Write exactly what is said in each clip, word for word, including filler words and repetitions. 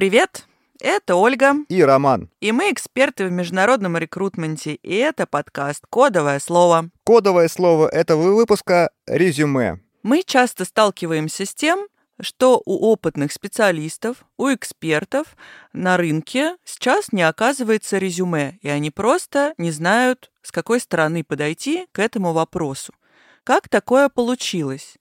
Привет, это Ольга и Роман. И мы эксперты в международном рекрутменте, и это подкаст «Кодовое слово». «Кодовое слово» — это выпуска «Резюме». Мы часто сталкиваемся с тем, что у опытных специалистов, у экспертов на рынке сейчас не оказывается резюме, и они просто не знают, с какой стороны подойти к этому вопросу. Как такое получилось?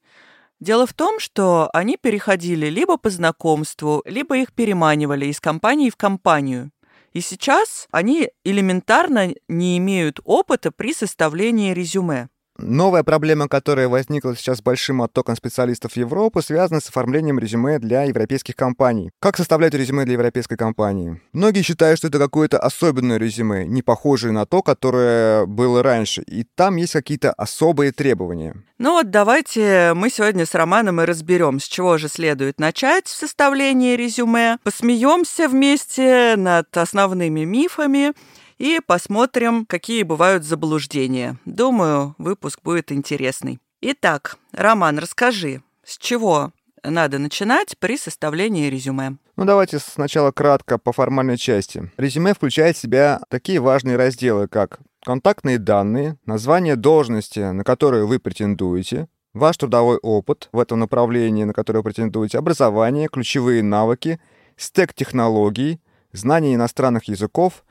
Дело в том, что они переходили либо по знакомству, либо их переманивали из компании в компанию. И сейчас они элементарно не имеют опыта при составлении резюме. Новая проблема, которая возникла сейчас с большим оттоком специалистов в Европу, связана с оформлением резюме для европейских компаний. Как составлять резюме для европейской компании? Многие считают, что это какое-то особенное резюме, не похожее на то, которое было раньше. И там есть какие-то особые требования. Ну вот давайте мы сегодня с Романом и разберем, с чего же следует начать в составлении резюме. Посмеемся вместе над основными мифами. И посмотрим, какие бывают заблуждения. Думаю, выпуск будет интересный. Итак, Роман, расскажи, с чего надо начинать при составлении резюме? Ну, давайте сначала кратко по формальной части. Резюме включает в себя такие важные разделы, как контактные данные, название должности, на которую вы претендуете, ваш трудовой опыт в этом направлении, на которое вы претендуете, образование, ключевые навыки, стек технологий, знание иностранных языков.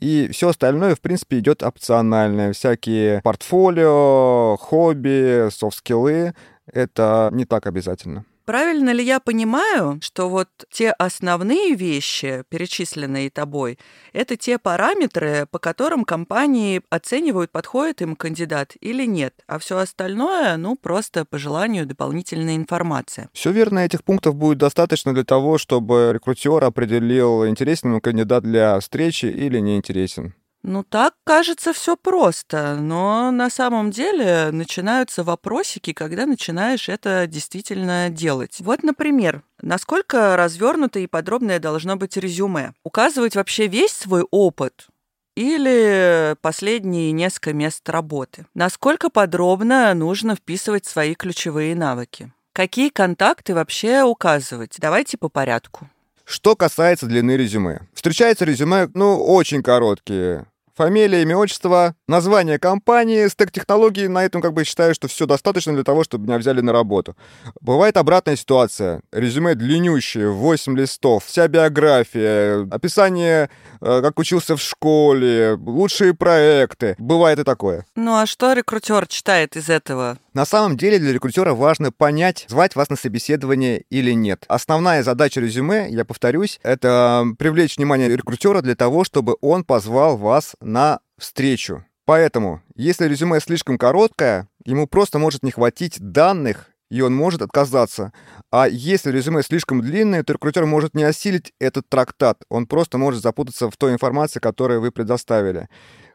И все остальное, в принципе, идет опциональное. Всякие портфолио, хобби, софт-скиллы — это не так обязательно. Правильно ли я понимаю, что вот те основные вещи, перечисленные тобой, это те параметры, по которым компании оценивают, подходит им кандидат или нет, а все остальное, ну, просто по желанию дополнительная информация? Все верно, этих пунктов будет достаточно для того, чтобы рекрутер определил, интересен ему кандидат для встречи или неинтересен. Ну, так, кажется, все просто, но на самом деле начинаются вопросики, когда начинаешь это действительно делать. Вот, например, насколько развернутое и подробное должно быть резюме? Указывать вообще весь свой опыт или последние несколько мест работы? Насколько подробно нужно вписывать свои ключевые навыки? Какие контакты вообще указывать? Давайте по порядку. Что касается длины резюме. Встречаются резюме, ну, очень короткие. Фамилия, имя, отчество, название компании, стек технологий. На этом как бы считаю, что все достаточно для того, чтобы меня взяли на работу. Бывает обратная ситуация. Резюме длиннющее, восемь листов, вся биография, описание, как учился в школе, лучшие проекты. Бывает и такое. Ну а что рекрутер читает из этого? На самом деле для рекрутера важно понять, звать вас на собеседование или нет. Основная задача резюме, я повторюсь, это привлечь внимание рекрутера для того, чтобы он позвал вас на встречу. Поэтому, если резюме слишком короткое, ему просто может не хватить данных, и он может отказаться. А если резюме слишком длинное, то рекрутер может не осилить этот трактат. Он просто может запутаться в той информации, которую вы предоставили.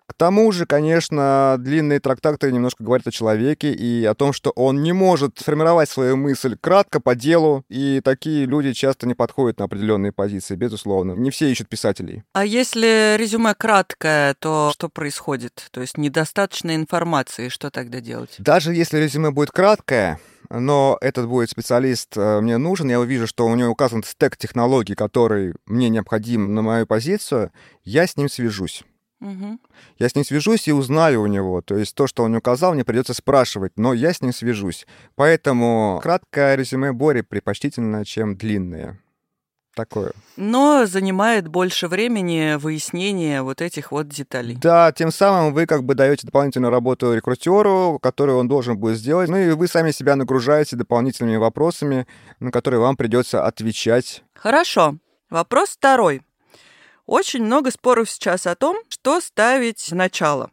К тому же, конечно, длинные трактаты немножко говорят о человеке и о том, что он не может сформировать свою мысль кратко, по делу, и такие люди часто не подходят на определенные позиции, безусловно. Не все ищут писателей. А если резюме краткое, то что происходит? То есть недостаточно информации, что тогда делать? Даже если резюме будет краткое, но этот будет специалист мне нужен, я увижу, что у него указан стек технологий, который мне необходим на мою позицию, я с ним свяжусь. Угу. Я с ним свяжусь и узнаю у него. То есть то, что он указал, мне придется спрашивать, но я с ним свяжусь. Поэтому краткое резюме Бори предпочтительно, чем длинное. Такое. Но занимает больше времени выяснение вот этих вот деталей. Да, тем самым вы как бы даете дополнительную работу рекрутеру, которую он должен будет сделать. Ну и вы сами себя нагружаете дополнительными вопросами, на которые вам придется отвечать. Хорошо. Вопрос второй. Очень много споров сейчас о том, что ставить в начало.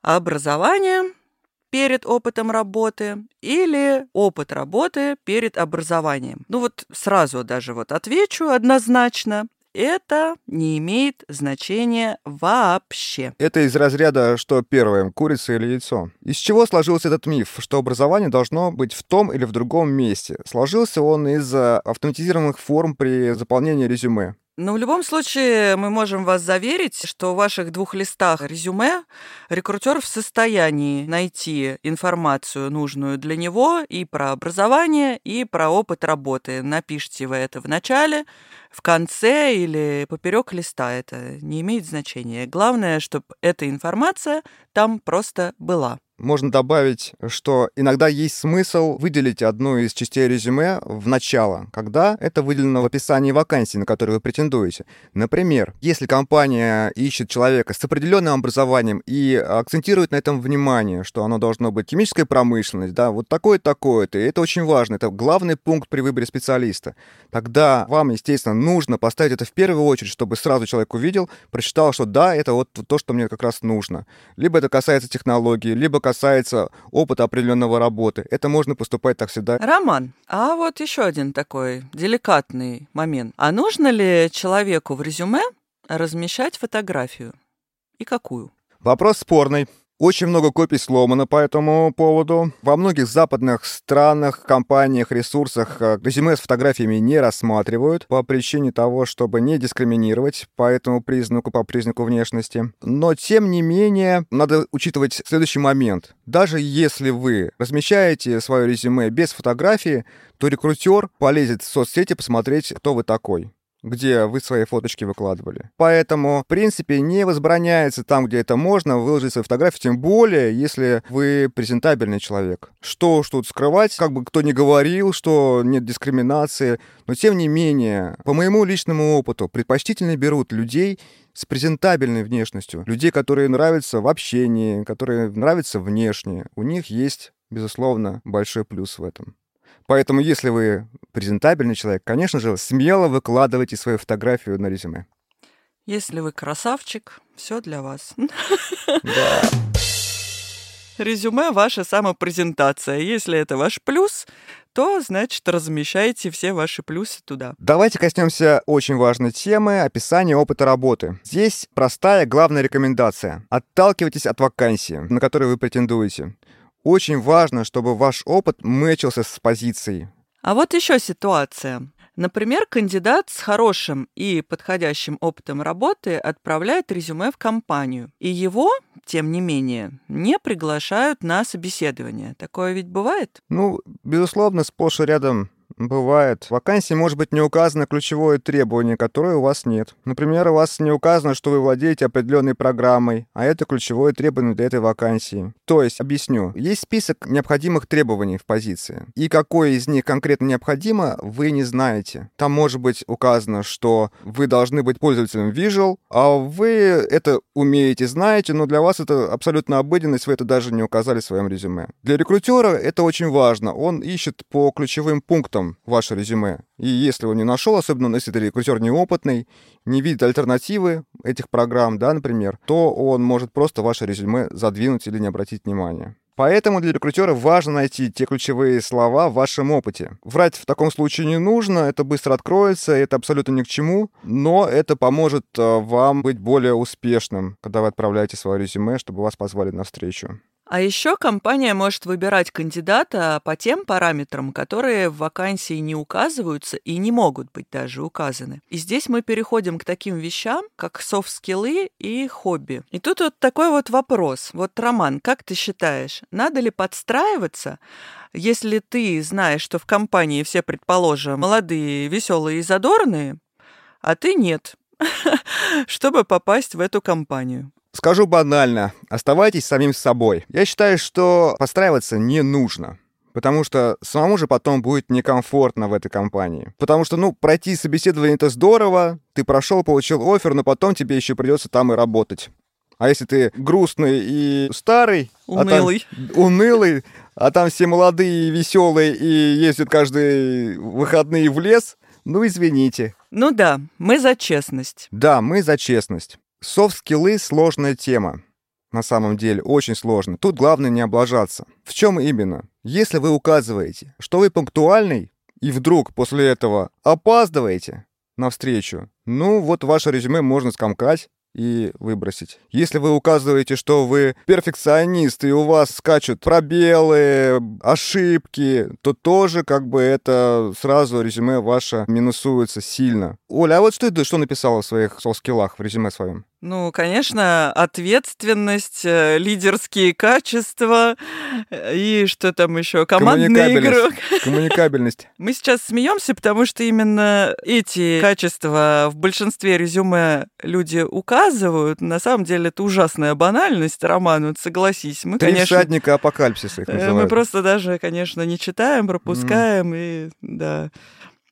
Образование перед опытом работы или опыт работы перед образованием. Ну вот сразу даже вот отвечу однозначно. Это не имеет значения вообще. Это из разряда, что первое, курица или яйцо. Из чего сложился этот миф, что образование должно быть в том или в другом месте? Сложился он из автоматизированных форм при заполнении резюме. Но в любом случае мы можем вас заверить, что в ваших двух листах резюме рекрутер в состоянии найти информацию, нужную для него, и про образование, и про опыт работы. Напишите вы это в начале, в конце или поперек листа. Это не имеет значения. Главное, чтобы эта информация там просто была. Можно добавить, что иногда есть смысл выделить одну из частей резюме в начало, когда это выделено в описании вакансии, на которую вы претендуете. Например, если компания ищет человека с определенным образованием и акцентирует на этом внимание, что оно должно быть химическая промышленность, да, вот такое-такое-то, и это очень важно, это главный пункт при выборе специалиста, тогда вам, естественно, нужно поставить это в первую очередь, чтобы сразу человек увидел, прочитал, что да, это вот то, что мне как раз нужно. Либо это касается технологий, либо касается касается опыта определенного работы. Это можно поступать так всегда. Роман, а вот еще один такой деликатный момент. А нужно ли человеку в резюме размещать фотографию? И какую? Вопрос спорный. Очень много копий сломано по этому поводу. Во многих западных странах, компаниях, ресурсах резюме с фотографиями не рассматривают по причине того, чтобы не дискриминировать по этому признаку, по признаку внешности. Но, тем не менее, надо учитывать следующий момент. Даже если вы размещаете свое резюме без фотографии, то рекрутер полезет в соцсети посмотреть, кто вы такой, где вы свои фоточки выкладывали. Поэтому, в принципе, не возбраняется там, где это можно, выложить свою фотографию, тем более, если вы презентабельный человек. Что уж тут скрывать, как бы кто ни говорил, что нет дискриминации, но, тем не менее, по моему личному опыту, предпочтительно берут людей с презентабельной внешностью, людей, которые нравятся в общении, которые нравятся внешне. У них есть, безусловно, большой плюс в этом. Поэтому, если вы презентабельный человек, конечно же, смело выкладывайте свою фотографию на резюме. Если вы красавчик, все для вас. Да. Резюме – ваша самопрезентация. Если это ваш плюс, то, значит, размещайте все ваши плюсы туда. Давайте коснемся очень важной темы – описания опыта работы. Здесь простая главная рекомендация. Отталкивайтесь от вакансии, на которую вы претендуете. Очень важно, чтобы ваш опыт мэчился с позицией. А вот еще ситуация. Например, кандидат с хорошим и подходящим опытом работы отправляет резюме в компанию. И его, тем не менее, не приглашают на собеседование. Такое ведь бывает? Ну, безусловно, сплошь и рядом бывает. В вакансии может быть не указано ключевое требование, которое у вас нет. Например, у вас не указано, что вы владеете определенной программой, а это ключевое требование для этой вакансии. То есть, объясню, есть список необходимых требований в позиции, и какое из них конкретно необходимо, вы не знаете. Там может быть указано, что вы должны быть пользователем Visual, а вы это умеете, знаете, но для вас это абсолютно обыденность, вы это даже не указали в своем резюме. Для рекрутера это очень важно, он ищет по ключевым пунктам ваше резюме. И если он не нашел, особенно если рекрутер неопытный, не видит альтернативы этих программ, да, например, то он может просто ваше резюме задвинуть или не обратить внимания. Поэтому для рекрутера важно найти те ключевые слова в вашем опыте. Врать в таком случае не нужно, это быстро откроется, это абсолютно ни к чему, но это поможет вам быть более успешным, когда вы отправляете свое резюме, чтобы вас позвали на встречу. А еще компания может выбирать кандидата по тем параметрам, которые в вакансии не указываются и не могут быть даже указаны. И здесь мы переходим к таким вещам, как софт-скиллы и хобби. И тут вот такой вот вопрос. Вот, Роман, как ты считаешь, надо ли подстраиваться, если ты знаешь, что в компании все, предположим, молодые, веселые и задорные, а ты нет, чтобы попасть в эту компанию? Скажу банально, оставайтесь самим собой. Я считаю, что подстраиваться не нужно, потому что самому же потом будет некомфортно в этой компании. Потому что, ну, пройти собеседование — это здорово, ты прошел, получил оффер, но потом тебе еще придется там и работать. А если ты грустный и старый, унылый, а там, унылый, а там все молодые и веселые и ездят каждые выходные в лес, ну, извините. Ну да, мы за честность. Да, мы за честность. Софт-скиллы — сложная тема, на самом деле, очень сложная. Тут главное не облажаться. В чем именно? Если вы указываете, что вы пунктуальный, и вдруг после этого опаздываете на встречу, ну вот ваше резюме можно скомкать, и выбросить. Если вы указываете, что вы перфекционист, и у вас скачут пробелы, ошибки, то тоже как бы это сразу резюме ваше минусуется сильно. Оля, а вот что ты что написала в своих софт-скиллах, в резюме своем? Ну, конечно, ответственность, лидерские качества и что там еще, командный игрок. Коммуникабельность. Мы сейчас смеемся, потому что именно эти качества в большинстве резюме люди указывают. На самом деле это ужасная банальность, Роман, вот согласись. Мы, Три конечно, всадника апокалипсиса их называют. Мы просто даже, конечно, не читаем, пропускаем. Mm. И, да,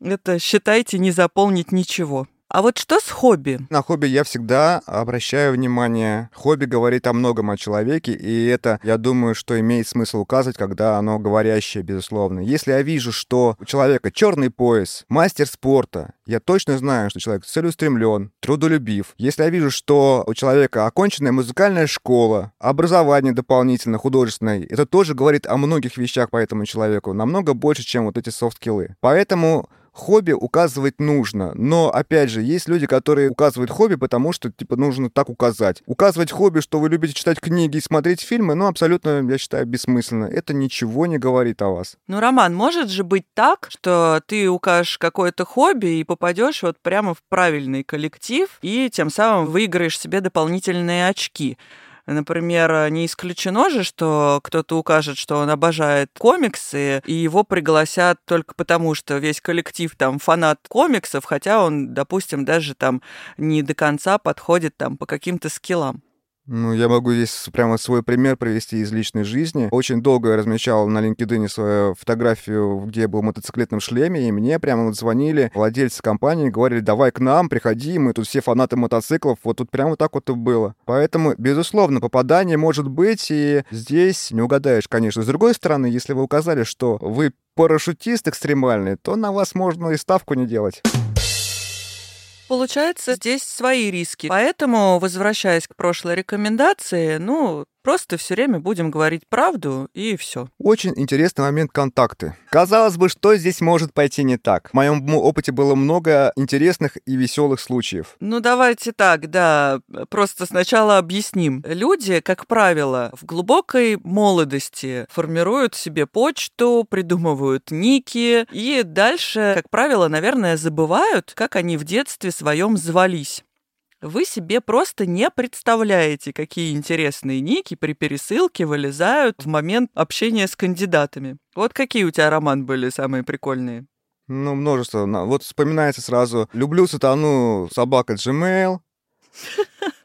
это, считайте, не заполнить ничего. А вот что с хобби? На хобби я всегда обращаю внимание. Хобби говорит о многом о человеке, и это, я думаю, что имеет смысл указывать, когда оно говорящее, безусловно. Если я вижу, что у человека черный пояс, мастер спорта, я точно знаю, что человек целеустремлен, трудолюбив. Если я вижу, что у человека оконченная музыкальная школа, образование дополнительно художественное, это тоже говорит о многих вещах по этому человеку, намного больше, чем вот эти софт-скиллы. Поэтому... хобби указывать нужно, но, опять же, есть люди, которые указывают хобби, потому что, типа, нужно так указать. Указывать хобби, что вы любите читать книги и смотреть фильмы, ну, абсолютно, я считаю, бессмысленно. Это ничего не говорит о вас. Ну, Роман, может же быть так, что ты укажешь какое-то хобби и попадешь вот прямо в правильный коллектив, и тем самым выиграешь себе дополнительные очки. Например, не исключено же, что кто-то укажет, что он обожает комиксы, и его пригласят только потому, что весь коллектив там фанат комиксов, хотя он, допустим, даже там не до конца подходит там по каким-то скиллам. Ну, я могу здесь прямо свой пример привести из личной жизни. Очень долго я размещал на LinkedIn свою фотографию, где я был в мотоциклетном шлеме, и мне прямо вот звонили владельцы компании, говорили, давай к нам, приходи, мы тут все фанаты мотоциклов. Вот тут прямо так вот и было. Поэтому, безусловно, попадание может быть, и здесь не угадаешь, конечно. С другой стороны, если вы указали, что вы парашютист экстремальный, то на вас можно и ставку не делать. Получается, здесь свои риски. Поэтому, возвращаясь к прошлой рекомендации, ну, просто все время будем говорить правду, и все. Очень интересный момент — контакты. Казалось бы, что здесь может пойти не так? В моем опыте было много интересных и веселых случаев. Ну, давайте так, да, просто сначала объясним. Люди, как правило, в глубокой молодости формируют себе почту, придумывают ники, и дальше, как правило, наверное, забывают, как они в детстве своем звались. Вы себе просто не представляете, какие интересные ники при пересылке вылезают в момент общения с кандидатами. Вот какие у тебя, Роман, были самые прикольные? Ну, множество. Вот вспоминается сразу «Люблю сатану, собака Gmail»,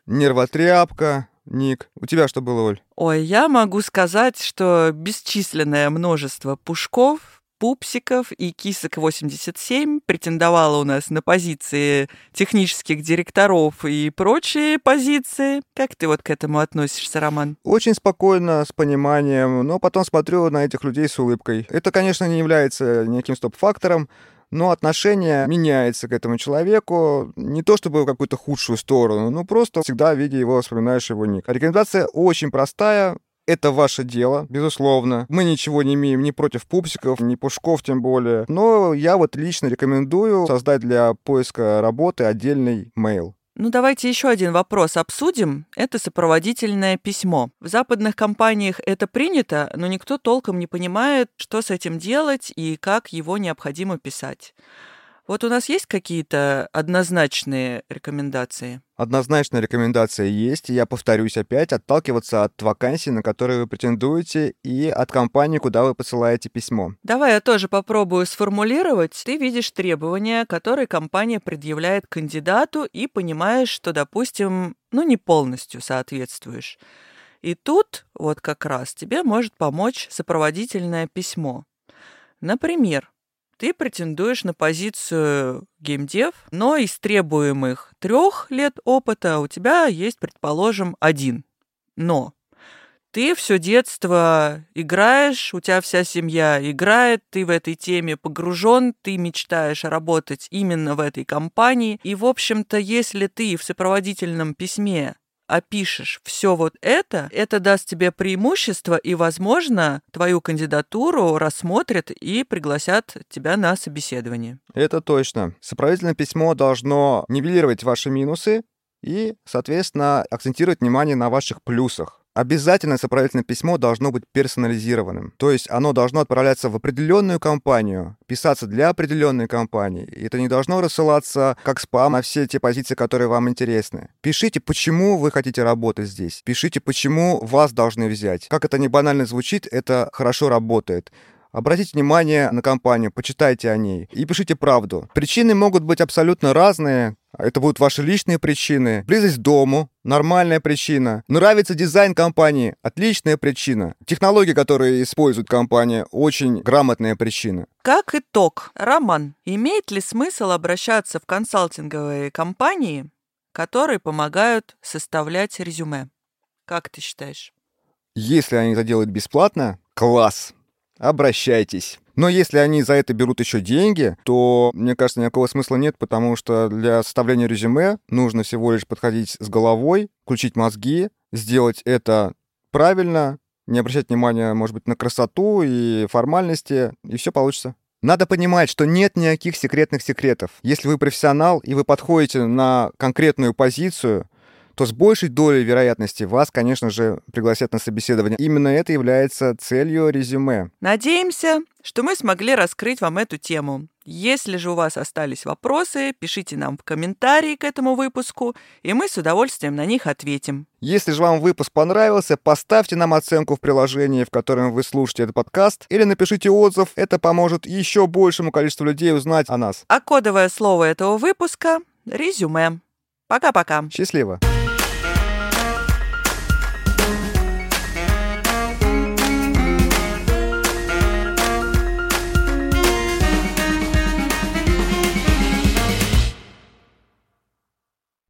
«Нервотряпка», ник. У тебя что было, Оль? Ой, я могу сказать, что бесчисленное множество пушков, пупсиков и кисок восемьдесят семь претендовала у нас на позиции технических директоров и прочие позиции. Как ты вот к этому относишься, Роман? Очень спокойно, с пониманием, но потом смотрю на этих людей с улыбкой. Это, конечно, не является неким стоп-фактором, но отношение меняется к этому человеку. Не то чтобы в какую-то худшую сторону, но просто всегда, видя его, вспоминаешь его ник. Рекомендация очень простая. Это ваше дело, безусловно. Мы ничего не имеем ни против пупсиков, ни пушков тем более. Но я вот лично рекомендую создать для поиска работы отдельный мейл. Ну, давайте еще один вопрос обсудим. Это сопроводительное письмо. В западных компаниях это принято, но никто толком не понимает, что с этим делать и как его необходимо писать. Вот у нас есть какие-то однозначные рекомендации? Однозначная рекомендация есть, и я повторюсь опять, отталкиваться от вакансий, на которые вы претендуете, и от компании, куда вы посылаете письмо. Давай я тоже попробую сформулировать. Ты видишь требования, которые компания предъявляет кандидату, и понимаешь, что, допустим, ну не полностью соответствуешь. И тут вот как раз тебе может помочь сопроводительное письмо. Например, ты претендуешь на позицию геймдев, но из требуемых трех лет опыта у тебя есть, предположим, один. Но ты все детство играешь, у тебя вся семья играет, ты в этой теме погружен, ты мечтаешь работать именно в этой компании. И, в общем-то, если ты в сопроводительном письме опишешь все вот это, это даст тебе преимущество, и, возможно, твою кандидатуру рассмотрят и пригласят тебя на собеседование. Это точно. Сопроводительное письмо должно нивелировать ваши минусы и, соответственно, акцентировать внимание на ваших плюсах. Обязательно сопроводительное письмо должно быть персонализированным. То есть оно должно отправляться в определенную компанию, писаться для определенной компании. И это не должно рассылаться как спам на все те позиции, которые вам интересны. Пишите, почему вы хотите работать здесь. Пишите, почему вас должны взять. Как это не банально звучит, это хорошо работает. Обратите внимание на компанию, почитайте о ней и пишите правду. Причины могут быть абсолютно разные. Это будут ваши личные причины. Близость к дому – нормальная причина. Нравится дизайн компании – отличная причина. Технологии, которые использует компания – очень грамотная причина. Как итог, Роман, имеет ли смысл обращаться в консалтинговые компании, которые помогают составлять резюме? Как ты считаешь? Если они это делают бесплатно – класс! Обращайтесь. Но если они за это берут еще деньги, то, мне кажется, никакого смысла нет, потому что для составления резюме нужно всего лишь подходить с головой, включить мозги, сделать это правильно, не обращать внимания, может быть, на красоту и формальности, и все получится. Надо понимать, что нет никаких секретных секретов. Если вы профессионал и вы подходите на конкретную позицию, то с большей долей вероятности вас, конечно же, пригласят на собеседование. Именно это является целью резюме. Надеемся, что мы смогли раскрыть вам эту тему. Если же у вас остались вопросы, пишите нам в комментарии к этому выпуску, и мы с удовольствием на них ответим. Если же вам выпуск понравился, поставьте нам оценку в приложении, в котором вы слушаете этот подкаст, или напишите отзыв. Это поможет еще большему количеству людей узнать о нас. А кодовое слово этого выпуска – резюме. Пока-пока. Счастливо.